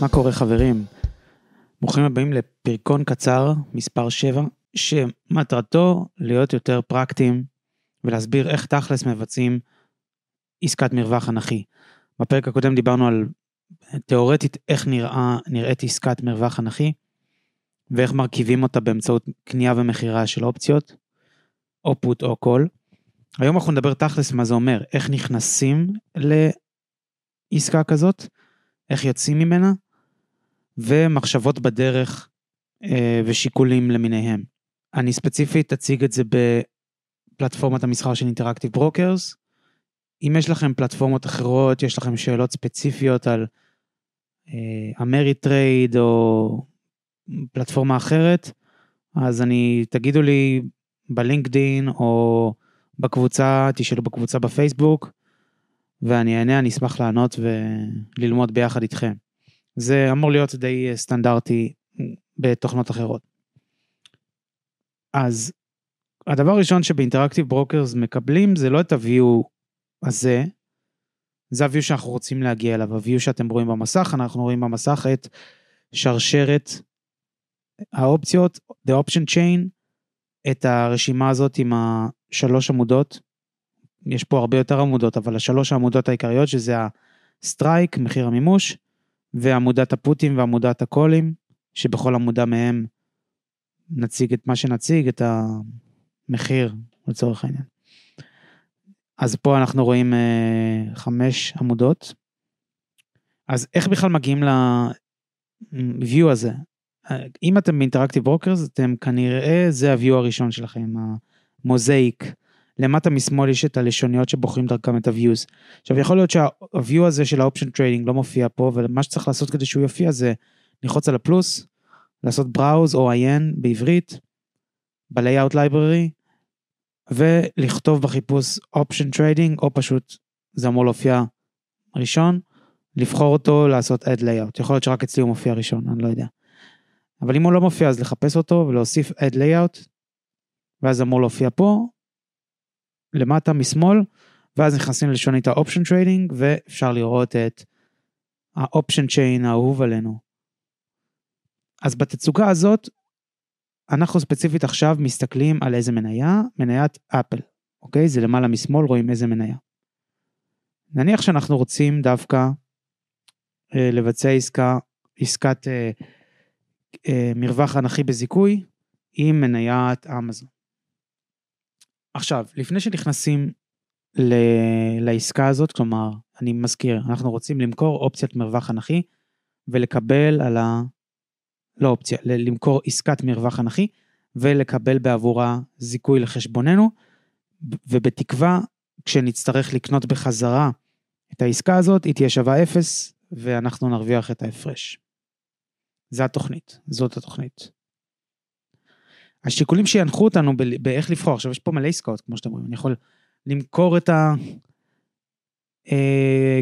מה קורה חברים? ברוכים הבאים לפרקון קצר מספר 7, שמטרתו להיות יותר פרקטיים ולהסביר איך תכלס מבצעים עסקת מרווח אנכי. בפרק הקודם דיברנו על תיאורטית איך נראית עסקת מרווח אנכי, ואיך מרכיבים אותה באמצעות קנייה ומחירה של אופציות, או put או call. היום אנחנו נדבר תכלס מה זה אומר, איך נכנסים לעסקה כזאת, איך יוצאים ממנה, ומחשבות בדרך ושיקולים למיניהם. אני ספציפית אציג את זה בפלטפורמת המסחר של Interactive Brokers. אם יש לכם פלטפורמות אחרות, יש לכם שאלות ספציפיות על אמריטרייד או פלטפורמה אחרת, אז תגידו לי בלינקדין או בקבוצה, תשאלו בקבוצה בפייסבוק, ואני אענה, אני אשמח לענות וללמוד ביחד איתכם. זה אמור להיות די סטנדרטי בתוכנות אחרות. אז הדבר הראשון שבאינטראקטיב ברוקרס מקבלים, זה לא את ה-view הזה, זה ה-view שאנחנו רוצים להגיע אליו, ה-view שאתם רואים במסך, אנחנו רואים במסך את שרשרת האופציות, the option chain, את הרשימה הזאת עם ה3 עמודות, יש פה הרבה יותר עמודות, אבל ה3 העמודות העיקריות, שזה הסטרייק, מחיר המימוש, ועמודת הפוטים ועמודת הקולים, שבכל עמודה מהם נציג את מה שנציג, את המחיר לצורך העניין. אז פה אנחנו רואים 5 עמודות. אז איך בכלל מגיעים ל-view הזה? אם אתם באינטראקטיב ברוקרס, אתם כנראה, זה ה-view הראשון שלכם, המוזאיק. למטה משמאל יש את הלשוניות שבוחרים דרכם את ה-views. עכשיו יכול להיות שה-view הזה של ה-option trading לא מופיע פה, ומה שצריך לעשות כדי שהוא יופיע זה ללחוץ על הפלוס, לעשות browse או IN בעברית, ב-layout library, ולכתוב בחיפוש option trading, או פשוט זה אמור להופיע ראשון, לבחור אותו לעשות add layout. יכול להיות שרק אצלי הוא מופיע ראשון, אני לא יודע. אבל אם הוא לא מופיע אז לחפש אותו ולהוסיף add layout, ואז אמור להופיע פה, למטה משמאל, ואז נכנסים לשונית ה-option trading, ואפשר לראות את ה-option chain האהוב עלינו. אז בתצוגה הזאת, אנחנו ספציפית עכשיו מסתכלים על איזה מניה, מניית אפל, אוקיי? זה למעלה משמאל, רואים איזה מניה. נניח שאנחנו רוצים דווקא לבצע עסקת מרווח אנכי בזיכוי, עם מניית אמזון. עכשיו, לפני שנכנסים לעסקה הזאת, כלומר, אני מזכיר, אנחנו רוצים למכור אופציית מרווח אנכי, ולקבל על לא אופציה, למכור עסקת מרווח אנכי, ולקבל בעבורה זיכוי לחשבוננו, ובתקווה, כשנצטרך לקנות בחזרה את העסקה הזאת, היא תהיה שווה 0, ואנחנו נרוויח את ההפרש. זה התוכנית, זאת התוכנית. השיקולים שינחו אותנו באיך לבחור, עכשיו יש פה מלא עסקאות, כמו שאתם רואים, אני יכול למכור את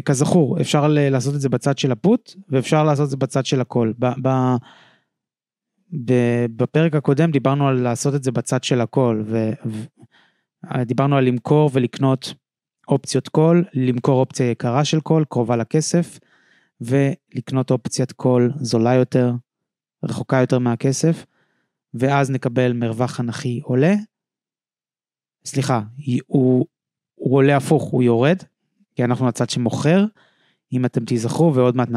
כזכור, אפשר לעשות את זה בצד של הפוט, ואפשר לעשות את זה בצד של הכל, בפרק הקודם דיברנו על לעשות את זה בצד של הכל, ודיברנו על למכור ולקנות אופציות כל, למכור אופציה יקרה של כל, קרובה לכסף, ולקנות אופציית כל זולה יותר, רחוקה יותר מהכסף, ואז נקבל מרווח אנכי עולה, סליחה, הוא עולה הפוך, הוא יורד, כי אנחנו הצד שמוכר, אם אתם תיזכרו, ועוד מעט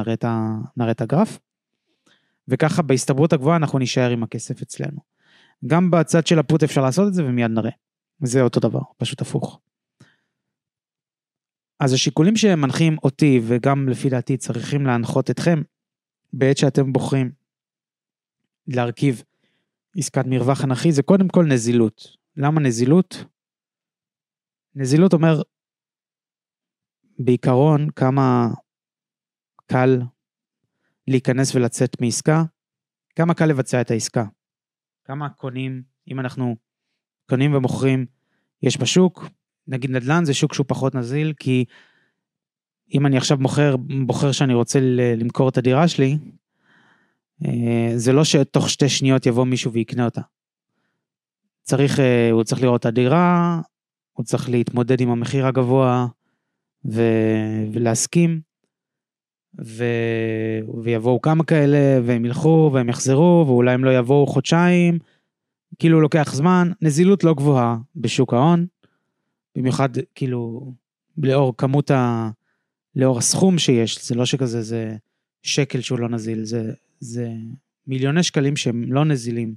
נראה את הגרף, וככה בהסתברות הגבוהה אנחנו נשאר עם הכסף אצלנו. גם בצד של הפוט אפשר לעשות את זה, ומיד נראה. זה אותו דבר, פשוט הפוך. אז השיקולים שמנחים אותי, וגם לפי דעתי צריכים להנחות אתכם, בעת שאתם בוחרים להרכיב עסקת מרווח אנכי, זה קודם כל נזילות. למה נזילות? נזילות אומר, בעיקרון, כמה קל להיכנס ולצאת מעסקה, כמה קל לבצע את העסקה. כמה קונים, אם אנחנו קונים ומוכרים, יש בשוק, נגיד נדל"ן זה שוק שהוא פחות נזיל, כי אם אני עכשיו בוחר שאני רוצה למכור את הדירה שלי, זה לא שתוך 2 שניות יבוא מישהו ויקנה אותה. הוא צריך לראות את הדירה, הוא צריך להתמודד עם המחיר הגבוה, ולהסכים, ויבואו כמה כאלה, והם ילכו, והם יחזרו, ואולי הם לא יבואו חודשיים, כאילו לוקח זמן, נזילות לא גבוהה בשוק ההון, במיוחד כאילו, לאור כמות לאור הסכום שיש, זה לא שכזה, זה שקל שהוא לא נזיל, זה מיליוני שקלים שהם לא נזילים,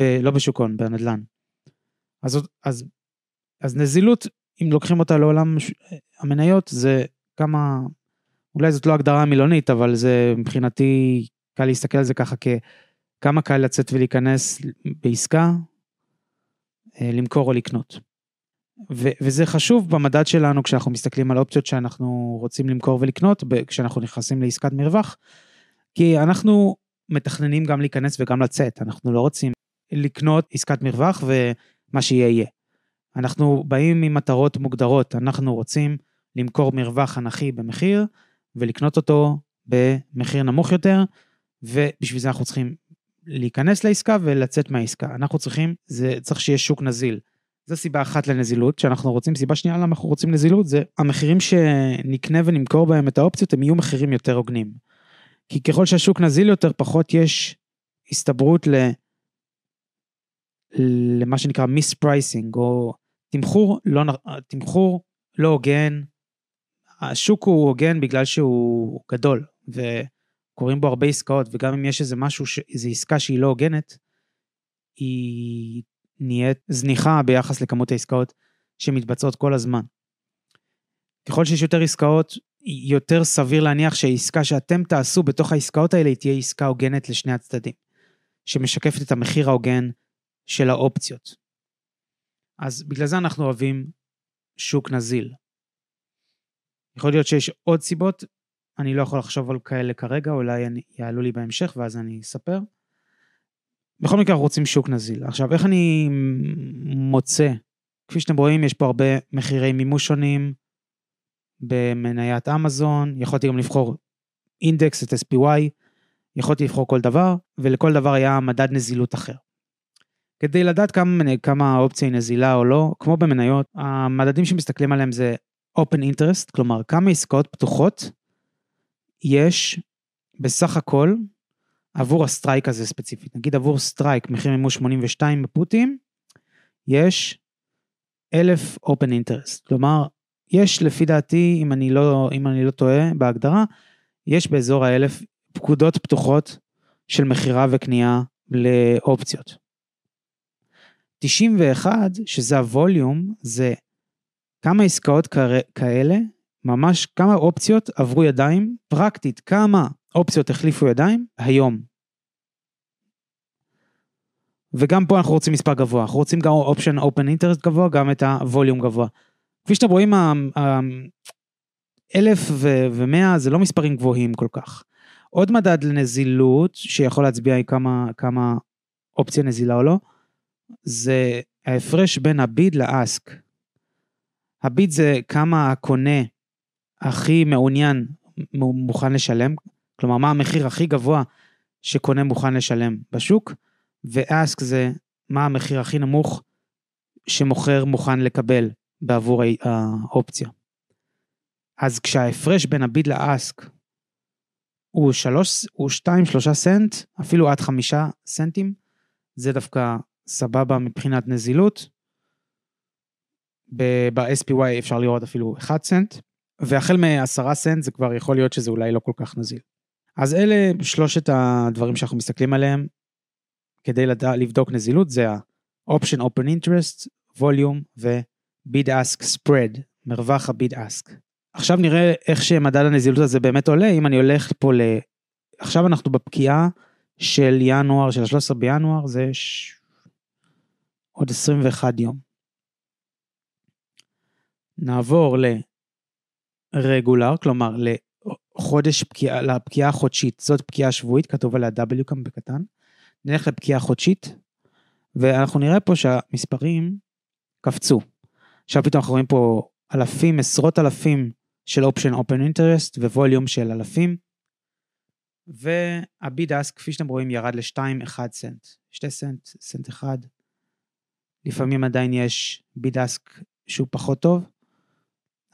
לא בשוק ההון, בנדלן. אז נזילות, אם לוקחים אותה לעולם המניות, זה כמה, אולי זאת לא הגדרה מילונית, אבל זה מבחינתי, קל להסתכל על זה ככה, כמה קל לצאת ולהיכנס בעסקה, למכור או לקנות. וזה חשוב במדד שלנו, כשאנחנו מסתכלים על אופציות שאנחנו רוצים למכור ולקנות, כשאנחנו נכנסים לעסקת מרווח, כי אנחנו מתכננים גם להיכנס וגם לצאת, אנחנו לא רוצים לקנות עסקת מרווח ומה שיהיה יהיה. אנחנו באים ממטרות מוגדרות, אנחנו רוצים למכור מרווח אנכי במחיר, ולקנות אותו במחיר נמוך יותר, ובשביל זה אנחנו צריכים להיכנס לעסקה ולצאת מהעסקה. אנחנו צריכים, זה צריך שיהיה שוק נזיל. זו סיבה אחת לנזילות, שאנחנו רוצים, סיבה שנייה למה אנחנו רוצים נזילות, זה המחירים שנקנה ונמכור בהם את האופציות, הם יהיו מחירים יותר הוגנים. כי ככל שהשוק נזיל יותר, פחות יש הסתברות למה שנקרא מיספרייסינג, או תמחור לא הוגן. השוק הוא הוגן בגלל שהוא גדול, וקוראים בו הרבה עסקאות, וגם אם יש איזה משהו, איזו עסקה שהיא לא הוגנת, היא נהיית זניחה ביחס לכמות העסקאות שמתבצעות כל הזמן. ככל שיש יותר עסקאות, יותר סביר להניח שהעסקה שאתם תעשו בתוך העסקאות האלה, תהיה עסקה הוגנת לשני הצדדים, שמשקפת את המחיר ההוגן של האופציות. אז בגלל זה אנחנו אוהבים שוק נזיל. יכול להיות שיש עוד סיבות, אני לא יכול לחשוב על כאלה כרגע, אולי יעלו לי בהמשך ואז אני אספר. בכל מקרה רוצים שוק נזיל. עכשיו, איך אני מוצא? כפי שאתם רואים, יש פה הרבה מחירי מימוש שונים במניית אמזון, יכולתי גם לבחור אינדקס, את SPY, יכולתי לבחור כל דבר, ולכל דבר היה מדד נזילות אחר. כדי לדעת כמה האופציה היא נזילה או לא, כמו במניות, המדדים שמסתכלים עליהם זה open interest, כלומר, כמה עסקאות פתוחות יש בסך הכל עבור הסטרייק הזה ספציפית. נגיד עבור סטרייק, מחיר מימוש 82 בפוטים, יש 1000 open interest. כלומר, יש לפי דעתי, אם אני לא טועה בהגדרה, יש באזור ה-1000 פקודות פתוחות של מחירה וקנייה לאופציות. 91, שזה הווליום, זה כמה עסקאות כאלה, ממש כמה אופציות עברו ידיים, פרקטית כמה אופציות החליפו ידיים, היום. וגם פה אנחנו רוצים מספר גבוה, אנחנו רוצים גם אופשן אופן אינטרסט גבוה, גם את הווליום גבוה. כפי שאתם רואים, 1100 זה לא מספרים גבוהים כל כך. עוד מדד לנזילות, שיכול להצביע כמה אופציה נזילה או לא, זה ההפרש בין הביד לאסק. הביד זה כמה הקונה הכי מעוניין מוכן לשלם, כלומר מה המחיר הכי גבוה שקונה מוכן לשלם בשוק, ואסק זה מה המחיר הכי נמוך שמוכר מוכן לקבל בעבור האופציה. אז כשההפרש בין הביד לאסק הוא 2-3 סנט, אפילו עד 5 סנטים, זה דווקא סבבה מבחינת נזילות, ב-SPY אפשר לראות אפילו 1 סנט, והחל מ-10 סנט זה כבר יכול להיות שזה אולי לא כל כך נזיל. אז אלה שלושת הדברים שאנחנו מסתכלים עליהם, כדי לבדוק נזילות, זה ה-Option Open Interest, Volume ו-Bid Ask Spread, מרווח ה-Bid Ask. עכשיו נראה איך שמדד הנזילות הזה באמת עולה, אם אני הולך פה עכשיו אנחנו בפקיעה של ינואר, של 13 בינואר, זה עוד 21 יום. נעבור לרגולר, כלומר לחודש פקיעה, לפקיעה חודשית, זאת פקיעה שבועית, כתוב עליה W כאן בקטן, נלך לפקיעה חודשית, ואנחנו נראה פה שהמספרים קפצו. עכשיו פתאום אנחנו רואים פה אלפים, עשרות אלפים של אופשן אופן אינטרסט, וווליום של אלפים, והביד אסק, כפי שאתם רואים, ירד ל-2.1 סנט, 2 סנט, סנט 1, לפעמים עדיין יש ביד אסק שהוא פחות טוב,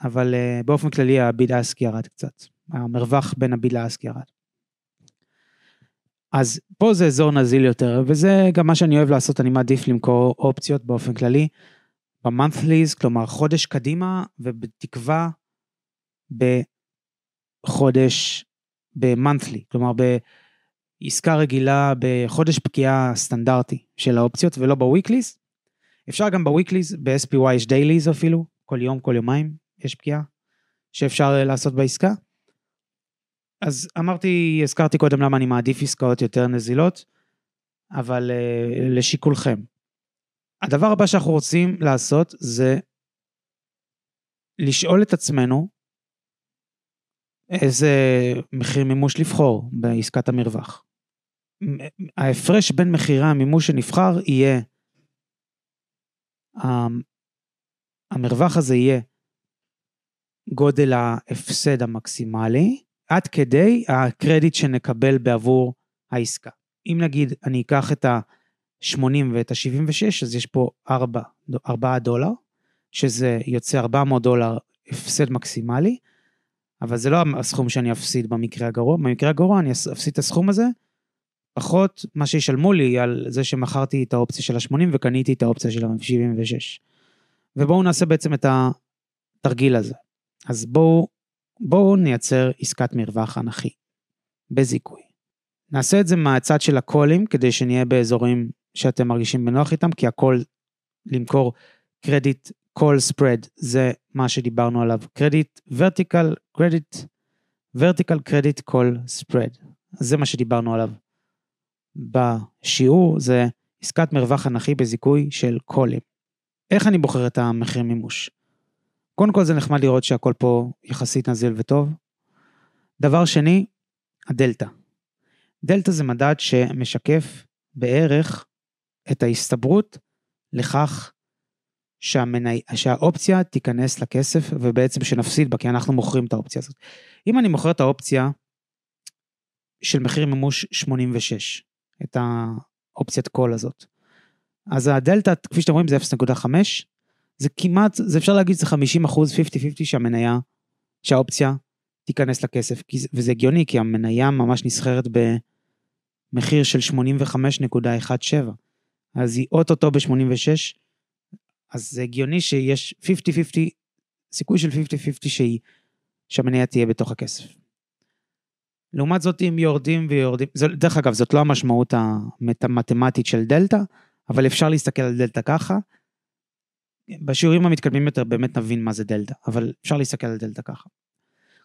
אבל באופן כללי הביד אסק ירד קצת, המרווח בין הבילה להשכרה. אז פה זה אזור נזיל יותר, וזה גם מה שאני אוהב לעשות, אני מעדיף למכור אופציות באופן כללי, ב-monthlies, כלומר חודש קדימה, ובתקווה בחודש, ב-monthly, כלומר בעסקה רגילה, בחודש פקיעה סטנדרטי של האופציות, ולא ב-weeklies, אפשר גם ב-weeklies, ב-SPY יש dailies אפילו, כל יום, כל יומיים יש פקיעה, שאפשר לעשות בעסקה, אז אמרתי, הזכרתי קודם למה אני מעדיף עסקאות יותר נזילות, אבל לשיקולכם. הדבר הבא שאנחנו רוצים לעשות, זה לשאול את עצמנו, איזה מחיר מימוש לבחור בעסקת המרווח. ההפרש בין מחירי המימוש שנבחר יהיה, המרווח הזה יהיה, גודל ההפסד המקסימלי, עד כדי הקרדיט שנקבל בעבור העסקה. אם נגיד אני אקח את ה-80 ואת ה-76, אז יש פה 4 דולר, שזה יוצא 400 דולר הפסד מקסימלי, אבל זה לא הסכום שאני אפסיד במקרה הגרוע, במקרה הגרוע אני אפסיד את הסכום הזה, פחות מה שישלמו לי על זה שמכרתי את האופציה של ה-80 וקניתי את האופציה של ה-76. ובואו נעשה בעצם את התרגיל הזה. אז בואו נייצר עסקת מרווח אנכי, בזיכוי. נעשה את זה מהצד של הקולים, כדי שנהיה באזורים שאתם מרגישים בנוח איתם, כי הקול, למכור קרדיט קול ספרד, זה מה שדיברנו עליו, קרדיט ורטיקל, קרדיט ורטיקל קרדיט קול ספרד, זה מה שדיברנו עליו. בשיעור זה עסקת מרווח אנכי בזיכוי של קולים. איך אני בוחר את המחיר מימוש? קודם כל זה נחמד לראות שהכל פה יחסית נזיל וטוב. דבר שני, הדלטה. דלטה זה מדד שמשקף בערך את ההסתברות לכך שהאופציה תיכנס לכסף ובעצם שנפסיד בה, כי אנחנו מוכרים את האופציה הזאת. אם אני מוכר את האופציה של מחיר מימוש 86, את האופציית קול הזאת, אז הדלטה, כפי שאתם רואים, זה 0.5, זה כמעט, זה אפשר להגיד, זה 50%, 50-50 שהמניה, שהאופציה תיכנס לכסף, וזה הגיוני, כי המניה ממש נסחרת במחיר של 85.17, אז היא אוטוטו ב-86, אז זה הגיוני שיש 50-50, סיכוי של 50-50 שהמניה תהיה בתוך הכסף. לעומת זאת, אם יורדים ויורדים, דרך אגב, זאת לא המשמעות המתמטית של דלטה, אבל אפשר להסתכל על דלטה ככה, בשיעורים המתקדמים יותר באמת נבין מה זה דלטה, אבל אפשר להסתכל על דלטה ככה.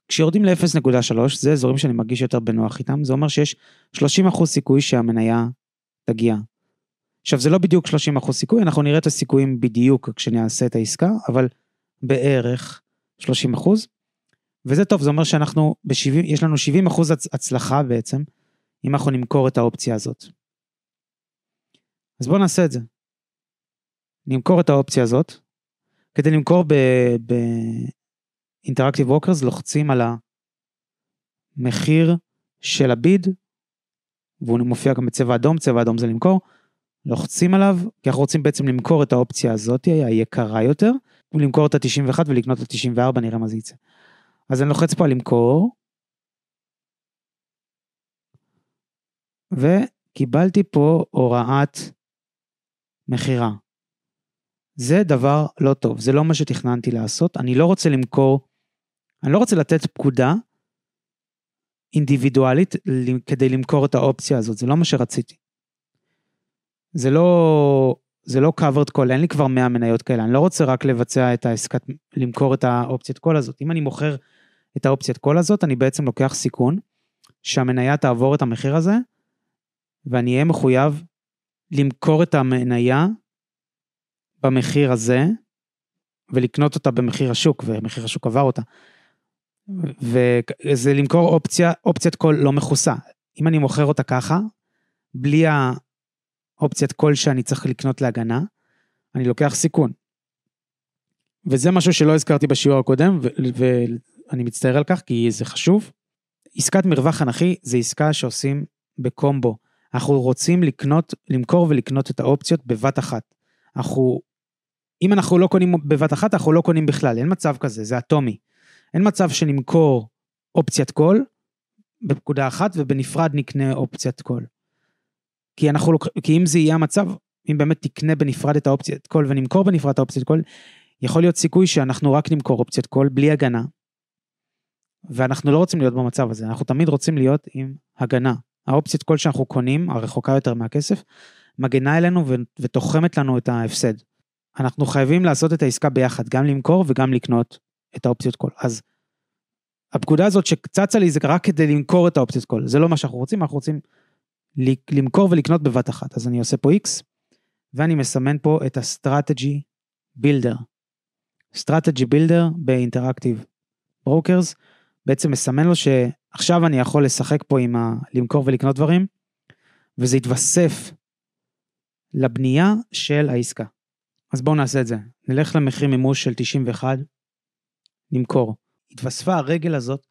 כשיורדים ל-0.3, זה אזורים שאני מרגיש יותר בנוח איתם, זה אומר שיש 30% סיכוי שהמניה תגיע. עכשיו זה לא בדיוק 30% סיכוי, אנחנו נראה את הסיכויים בדיוק כשנעשה את העסקה, אבל בערך 30%, וזה טוב, זה אומר שאנחנו יש לנו 70% הצלחה בעצם, אם אנחנו נמכור את האופציה הזאת. אז בואו נעשה את זה. נמכור את האופציה הזאת, כדי למכור ב-Interactive Brokers, לוחצים על המחיר של הביד, והוא מופיע גם בצבע אדום, צבע אדום זה למכור, לוחצים עליו, כי אנחנו רוצים בעצם למכור את האופציה הזאת, היא היקרה יותר, ולמכור את ה-91 ולקנות את ה-94, נראה מה זה יצא. אז אני לוחץ פה על למכור, וקיבלתי פה הוראת מחירה. זה דבר לא טוב, זה לא מה שתכננתי לעשות, אני לא רוצה למכור, אני לא רוצה לתת פקודה אינדיבידואלית כדי למכור את האופציה הזאת, זה לא מה שרציתי. זה לא covered call, אין לי כבר 100 מניות כאלה, אני לא רוצה רק לבצע את העסקת, למכור את האופציית call הזאת, אם אני מוכר את האופציית call הזאת, אני בעצם לוקח סיכון, שהמניה תעבור את המחיר הזה, ואני אהיה מחויב למכור את המניה, במחיר הזה, ולקנות אותה במחיר השוק, ומחיר השוק עבר אותה, וזה למכור אופציית קול לא מכוסה, אם אני מוכר אותה ככה, בלי האופציית קול שאני צריך לקנות להגנה, אני לוקח סיכון, וזה משהו שלא הזכרתי בשיעור הקודם, ואני מצטער על כך, כי זה חשוב, עסקת מרווח אנכי, זה עסקה שעושים בקומבו, אנחנו רוצים למכור ולקנות את האופציות בבת אחת, אם אנחנו לא קונים בבת אחת, אנחנו לא קונים בכלל, אין מצב כזה, זה אטומי, אין מצב שנמכור אופציית קול, בפקודה אחת, ובנפרד נקנה אופציית קול. כי אם זה יהיה המצב, אם באמת נקנה בנפרד את האופציית קול, ונמכור בנפרד את האופציית קול, יכול להיות סיכוי שאנחנו רק נמכור אופציית קול, בלי הגנה, ואנחנו לא רוצים להיות במצב הזה, אנחנו תמיד רוצים להיות עם הגנה. האופציית קול שאנחנו קונים, הרחוקה יותר מהכסף, מגנה אלינו ותוחמת לנו את ההפסד. אנחנו חייבים לעשות את העסקה ביחד, גם למכור וגם לקנות את האופציות קול. אז הפקודה הזאת שקצצה לי זה רק כדי למכור את האופציות קול, זה לא מה שאנחנו רוצים, אנחנו רוצים למכור ולקנות בבת אחת. אז אני עושה פה X, ואני מסמן פה את ה-Strategy Builder. Strategy Builder ב-Interactive Brokers, בעצם מסמן לו שעכשיו אני יכול לשחק פה עם למכור ולקנות דברים, וזה יתווסף לבנייה של העסקה. אז בואו נעשה את זה. נלך למחיר מימוש של 91, נמכור. התווספה הרגל הזאת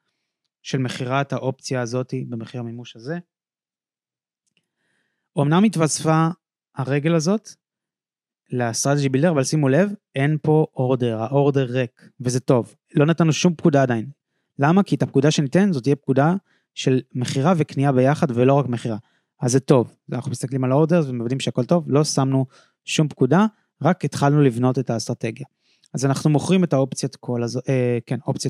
של מחירת האופציה הזאת במחיר המימוש הזה. אמנם התווספה הרגל הזאת לסטרטג'י בילדר, אבל שימו לב, אין פה אורדר, האורדר ריק, וזה טוב. לא נתנו שום פקודה עדיין. למה? כי את הפקודה שניתן, זאת תהיה פקודה של מחירה וקנייה ביחד, ולא רק מחירה. אז זה טוב. אנחנו מסתכלים על האורדר ומבדים שהכל טוב, לא שמנו שום פקודה, רק התחלנו לבנות את האסטרטגיה. אז אנחנו מוכרים את האופציית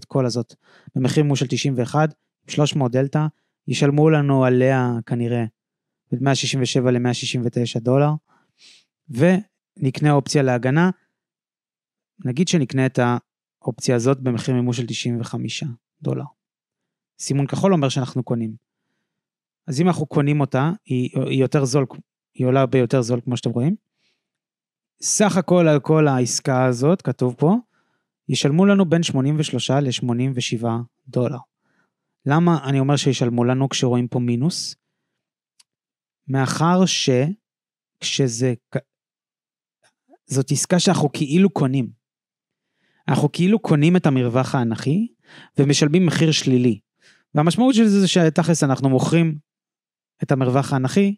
קול הזאת, במחיר של 91, 300 דלטה, ישלמו לנו עליה כנראה, ב-167 ל-169 דולר, ונקנה אופציה להגנה, נגיד שנקנה את האופציה הזאת, במחיר של 95 דולר. סימון כחול אומר שאנחנו קונים. אז אם אנחנו קונים אותה, היא יותר זול, היא עולה ביותר זול כמו שאתם רואים, סך הכל על כל העסקה הזאת, כתוב פה, ישלמו לנו בין 83 ל-87 דולר. למה אני אומר שישלמו לנו כשרואים פה מינוס? מאחר זאת עסקה שאנחנו כאילו קונים. אנחנו כאילו קונים את המרווח האנכי, ומשלמים מחיר שלילי. והמשמעות של זה שתכלס אנחנו מוכרים את המרווח האנכי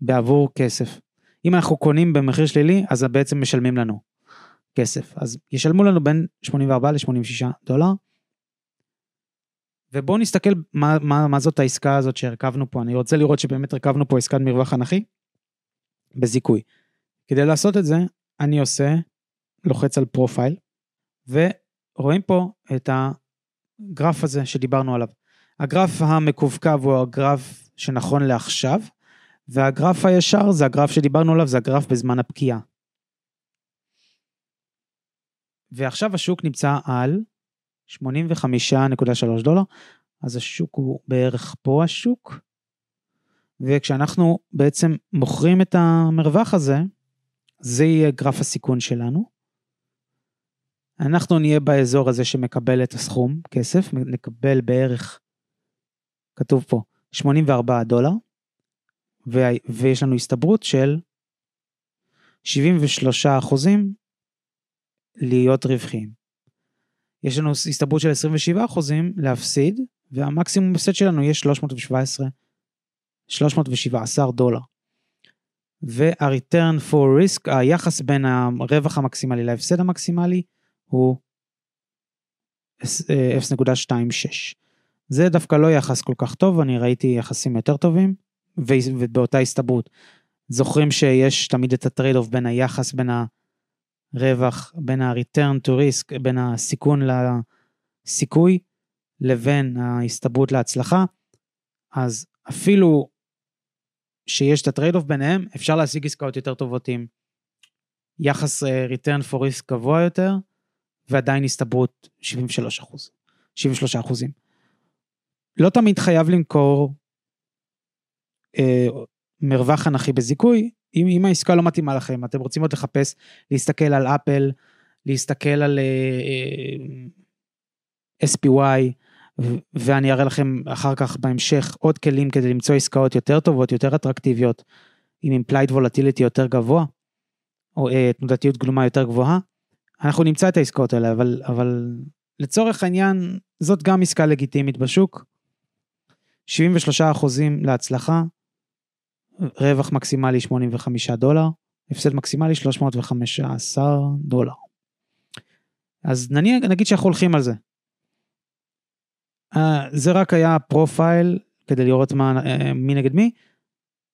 בעבור כסף. אם אנחנו קונים במחיר שלילי, אז בעצם משלמים לנו כסף. אז ישלמו לנו בין 84 ל-86 דולר, ובואו נסתכל מה זאת העסקה הזאת שהרכבנו פה. אני רוצה לראות שבאמת הרכבנו פה עסקת מרווח אנכי, בזיכוי. כדי לעשות את זה, אני לוחץ על פרופייל, ורואים פה את הגרף הזה שדיברנו עליו. הגרף המקווקו הוא הגרף שנכון לעכשיו, והגרף הישר זה הגרף שדיברנו עליו, זה הגרף בזמן הפקיעה. ועכשיו השוק נמצא על 85.3 דולר, אז השוק הוא בערך פה השוק, וכשאנחנו בעצם מוכרים את המרווח הזה, זה יהיה גרף הסיכון שלנו. אנחנו נהיה באזור הזה שמקבל את הסכום, כסף, נקבל בערך, כתוב פה, 84 דולר, ויש לנו הסתברות של 73% להיות רווחיים. יש לנו הסתברות של 27% להפסיד, והמקסימום הפסד שלנו יהיה 317 דולר. וה-return for risk, היחס בין הרווח המקסימלי להפסד המקסימלי, הוא 0.26. זה דווקא לא יחס כל כך טוב, אני ראיתי יחסים יותר טובים, ובאותה הסתברות. זוכרים שיש תמיד את הטרייד-אוף בין היחס, בין הרווח, בין ה-return to risk, בין הסיכון לסיכוי, לבין ההסתברות להצלחה. אז אפילו שיש את הטרייד-אוף ביניהם, אפשר להשיג עסקאות יותר טובות עם יחס return for risk גבוה יותר, ועדיין הסתברות 73%. לא תמיד חייב למכור מרווח אנכי בזיכוי. אם העסקה לא מתאימה לכם, אתם רוצים עוד לחפש, להסתכל על אפל, להסתכל על SPY, ואני אראה לכם אחר כך בהמשך עוד כלים כדי למצוא עסקאות יותר טובות, יותר אטרקטיביות, עם implied volatility יותר גבוה, או תנודתיות גלומה יותר גבוהה. אנחנו נמצא את העסקאות האלה, אבל לצורך העניין, זאת גם עסקה לגיטימית בשוק, 73% להצלחה, רווח מקסימלי 85 דולר, הפסד מקסימלי 315 דולר. אז נגיד שאנחנו הולכים על זה. זה רק היה פרופייל, כדי לראות מי נגד מי,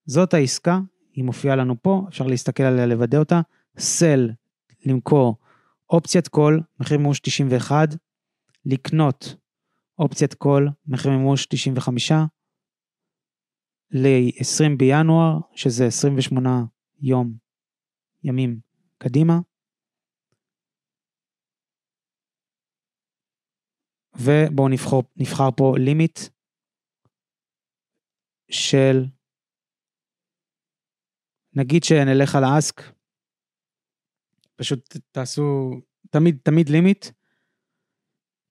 זאת העסקה, היא מופיעה לנו פה, אפשר להסתכל עליה, לוודא אותה, סל, למכור, אופציית קול, מחיר מימוש 91, לקנות, אופציית קול, מחיר מימוש 95, ל-20 בינואר, שזה 28 ימים קדימה, ובואו נבחר פה לימיט של, נגיד שנלך על האסק, פשוט תעשו, תמיד לימיט,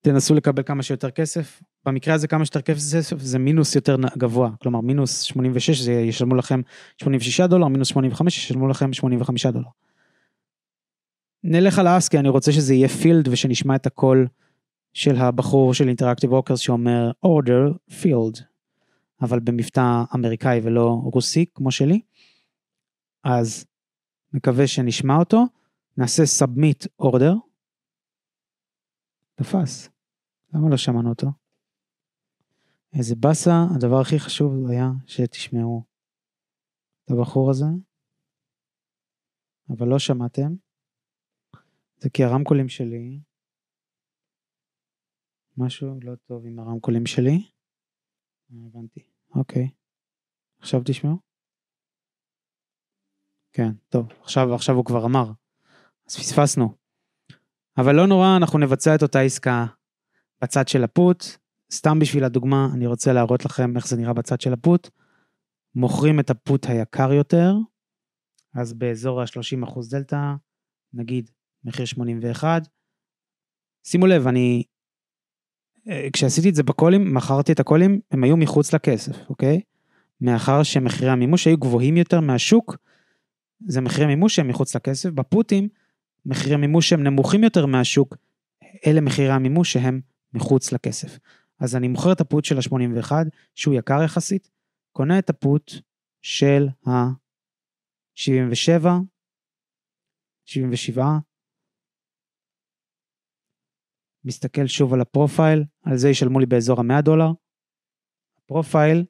תנסו לקבל כמה שיותר כסף, במקרה הזה כמה שיותר כסף זה מינוס יותר גבוה, כלומר מינוס 86 זה ישלמו לכם $86, מינוס 85 ישלמו לכם $85. נלך על האסק, כי אני רוצה שזה יהיה פילד ושנשמע את הכל, של הבחור של Interactive Brokers שאומר order field, אבל במבטא אמריקאי ולא רוסי כמו שלי, אז מקווה שנשמע אותו, נעשה submit order, תפס, למה לא שמענו אותו? איזה בסה, הדבר הכי חשוב היה שתשמעו את הבחור הזה, אבל לא שמעתם, זה כי הרמקולים שלי, משהו לא טוב עם הרמקולים שלי. הבנתי. אוקיי. עכשיו תשמעו? כן, טוב. עכשיו הוא כבר אמר. אז פספסנו. אבל לא נורא, אנחנו נבצע את אותה עסקה בצד של הפוט. סתם בשביל הדוגמה, אני רוצה להראות לכם איך זה נראה בצד של הפוט. מוכרים את הפוט היקר יותר. אז באזור ה-30% דלטה, נגיד מחיר 81. שימו לב, אני כשעשיתי את זה בקולים, מכרתי את הקולים, הם היו מחוץ לכסף, אוקיי? מאחר שמחירי המימוש היו גבוהים יותר מהשוק, זה מחירי מימוש שהם מחוץ לכסף, בפוטים, מחירי מימוש שהם נמוכים יותר מהשוק, אלה מחירי המימוש שהם מחוץ לכסף. אז אני מוכר את הפוט של ה-81, שהוא יקר יחסית, קונה את הפוט של ה-77, 77, מסתכל שוב על הפרופייל, על זה ישלמו לי באזור $100, הפרופייל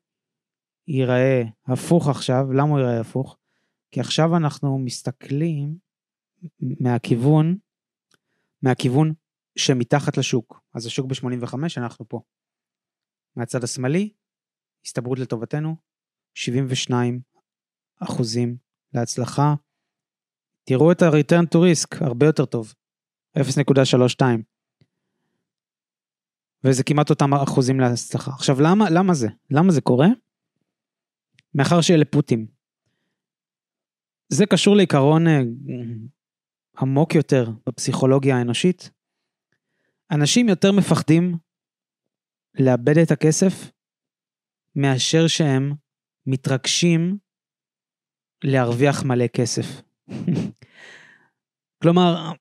ייראה הפוך עכשיו, למה הוא ייראה הפוך? כי עכשיו אנחנו מסתכלים מהכיוון שמתחת לשוק, אז השוק ב-85, אנחנו פה, מהצד השמאלי, הסתברות לטובתנו, 72% להצלחה, תראו את ה-return to risk, הרבה יותר טוב, 0.32, וזה כמעט אותם אחוזים להצלחה. עכשיו, למה זה? למה זה קורה? מאחר שאלה פוטים. זה קשור לעיקרון עמוק יותר בפסיכולוגיה האנושית. אנשים יותר מפחדים לאבד את הכסף, מאשר שהם מתרגשים להרוויח מלא כסף. כלומר,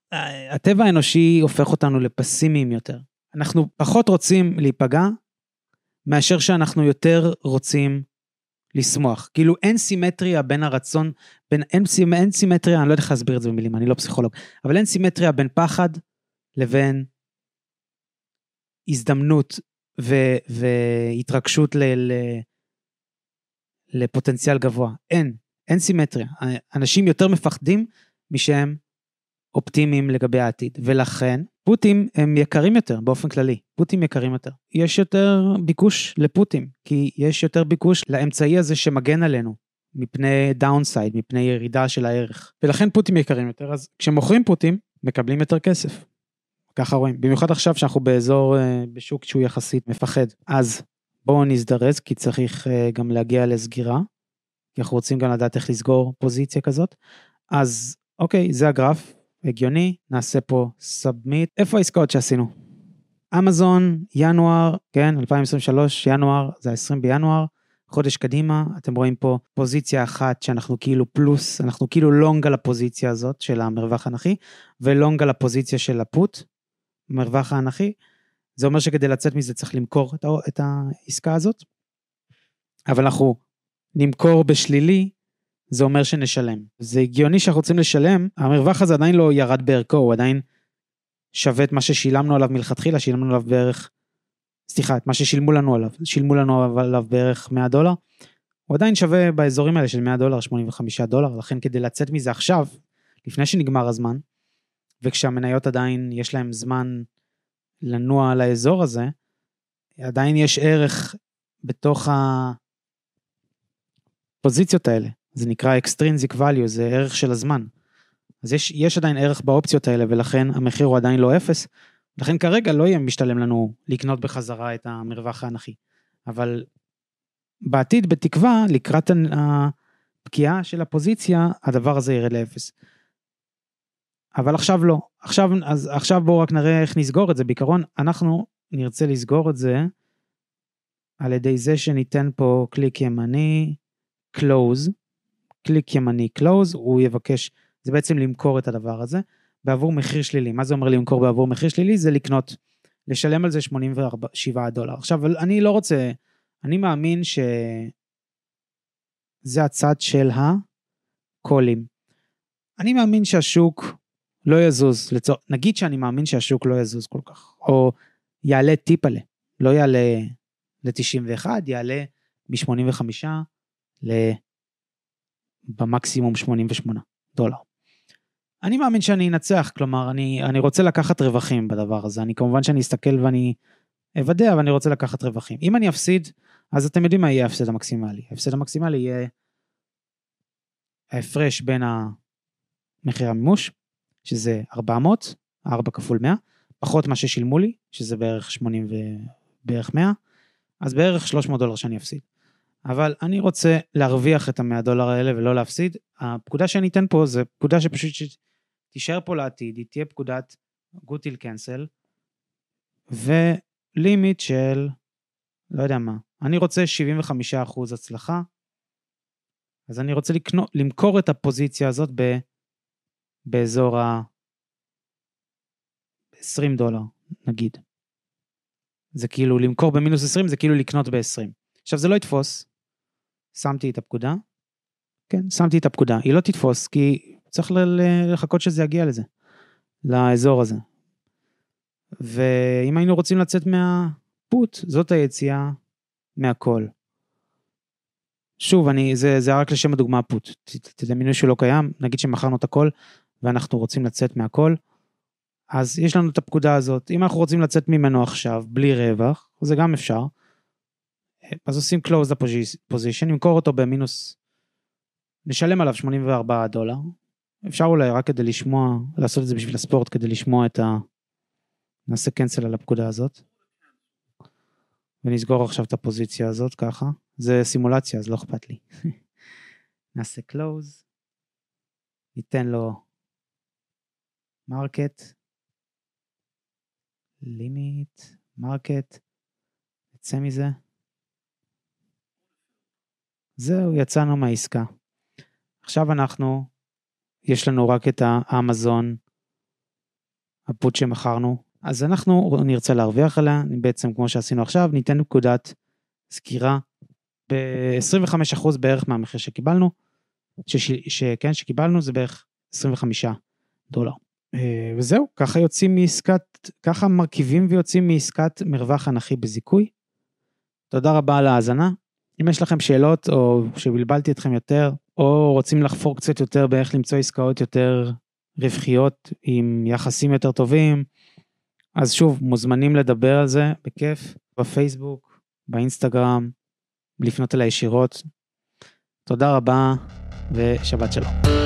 הטבע האנושי הופך אותנו לפסימיים יותר. אנחנו פחות רוצים להיפגע, מאשר שאנחנו יותר רוצים לשמוח. כאילו אין סימטריה בין הרצון, אין סימטריה, אני לא יודע להסביר את זה במילים, אני לא פסיכולוג, אבל אין סימטריה בין פחד, לבין הזדמנות, והתרגשות לפוטנציאל גבוה. אין סימטריה. אנשים יותר מפחדים, משהם אופטימיים לגבי העתיד, ולכן, פוטים הם יקרים יותר, באופן כללי, פוטים יקרים יותר. יש יותר ביקוש לפוטים, כי יש יותר ביקוש לאמצעי הזה שמגן עלינו, מפני דאונסייד, מפני ירידה של הערך. ולכן פוטים יקרים יותר, אז כשמוכרים פוטים, מקבלים יותר כסף. ככה רואים, במיוחד עכשיו שאנחנו באזור, בשוק שהוא יחסית מפחד. אז בואו נזדרז, כי צריך גם להגיע לסגירה, כי אנחנו רוצים גם לדעת איך לסגור פוזיציה כזאת. אז אוקיי, זה הגרף. הגיוני, נעשה פה submit. איפה העסקאות שעשינו? אמזון, ינואר, כן, 2023, ינואר, זה 20 בינואר, חודש קדימה, אתם רואים פה פוזיציה אחת שאנחנו כאילו פלוס, אנחנו כאילו לונג על הפוזיציה הזאת של המרווח האנכי, ולונג על הפוזיציה של הפוט, מרווח האנכי, זה אומר שכדי לצאת מזה צריך למכור את העסקה הזאת, אבל אנחנו נמכור בשלילי, זה אומר שנשלם. זה הגיוני שאנחנו רוצים לשלם, המרווח הזה עדיין לא ירד בערכו, הוא עדיין שווה את מה ששילמנו עליו מלכתחילה, שילמנו עליו בערך סליחה, את מה ששילמו לנו עליו, שילמו לנו עליו בערך $100, הוא עדיין שווה באזורים האלה של $100, $85, לכן כדי לצאת מזה עכשיו, לפני שנגמר הזמן, וכשהמניות עדיין יש להם זמן לנוע על האזור הזה, עדיין יש ערך בתוך הפוזיציות האלה, זה נקרא extrinsic value, זה ערך של הזמן, אז יש עדיין ערך באופציות האלה, ולכן המחיר הוא עדיין לא אפס, לכן כרגע לא יהיה משתלם לנו לקנות בחזרה את המרווח האנכי, אבל בעתיד בתקווה, לקראת הפקיעה של הפוזיציה, הדבר הזה ירד לאפס. אבל עכשיו לא, עכשיו בואו רק נראה איך נסגור את זה, בעיקרון אנחנו נרצה לסגור את זה, על ידי זה שניתן פה קליק ימני, close, קליק ימני close, הוא יבקש, זה בעצם למכור את הדבר הזה, בעבור מחיר שלילי. מה זה אומר למכור בעבור מחיר שלילי? זה לקנות, לשלם על זה $87. עכשיו, אני לא רוצה, אני מאמין שזה הצד של הקולים. אני מאמין שהשוק לא יזוז, נגיד שאני מאמין שהשוק לא יזוז כל כך, או יעלה טיפלה, לא יעלה ל-91, יעלה מ-85 במקסימום $88. אני מאמין שאני אנצח, כלומר, אני רוצה לקחת רווחים בדבר הזה, אני כמובן שאני אסתכל ואני אבדע, אבל אני רוצה לקחת רווחים. אם אני אפסיד, אז אתם יודעים מה יהיה ההפסד המקסימלי. ההפסד המקסימלי יהיה ההפרש בין המחיר המימוש, שזה 400, 4 כפול 100, פחות מה ששילמו לי, שזה בערך 80 ובערך 100, אז בערך $300 שאני אפסיד. אבל אני רוצה להרוויח את $100 האלה ולא להפסיד. הפקודה שאני אתן פה, זה פקודה שפשוט תישאר פה לעתיד, היא תהיה פקודת good till cancel, ולימיט של, לא יודע מה, אני רוצה 75% הצלחה, אז אני רוצה למכור את הפוזיציה הזאת באזור $20, נגיד. זה כאילו, למכור במינוס 20, זה כאילו לקנות ב-20. עכשיו זה לא יתפוס, שמתי את הפקודה, כן, שמתי את הפקודה, היא לא תתפוס, כי צריך לחכות שזה יגיע לזה, לאזור הזה. ואם היינו רוצים לצאת מהפוט, זאת היציאה מהכל. שוב, זה רק לשם הדוגמה הפוט, תדמיינו שהוא לא קיים, נגיד שמחרנו את הכל, ואנחנו רוצים לצאת מהכל, אז יש לנו את הפקודה הזאת, אם אנחנו רוצים לצאת ממנו עכשיו, בלי רווח, זה גם אפשר, אז עושים close the position, נמכור אותו במינוס, נשלם עליו $84, אפשר אולי רק כדי לשמוע, לעשות את זה בשביל הספורט, כדי לשמוע את נעשה קנסל על הפקודה הזאת, ונסגור עכשיו את הפוזיציה הזאת, ככה, זה סימולציה, אז לא אכפת לי, נעשה close, ניתן לו market, limit, market, נצא מזה, זהו, יצאנו מהעסקה. עכשיו אנחנו, יש לנו רק את האמזון, הפוט שמכרנו, אז אנחנו נרצה להרוויח עליה, בעצם כמו שעשינו עכשיו, ניתן פקודת סקירה, ב-25% בערך מהמחיר שקיבלנו, שכן, שקיבלנו זה בערך $25. וזהו, ככה יוצאים מעסקת, ככה מרכיבים ויוצאים מעסקת מרווח אנכי בזיכוי. תודה רבה על ההאזנה. אם יש לכם שאלות, או שבלבלתי אתכם יותר, או רוצים לחפור קצת יותר באיך למצוא עסקאות יותר רווחיות, עם יחסים יותר טובים, אז שוב, מוזמנים לדבר על זה, בכיף, בפייסבוק, באינסטגרם, לפנות אליי ישירות. תודה רבה, ושבת שלום.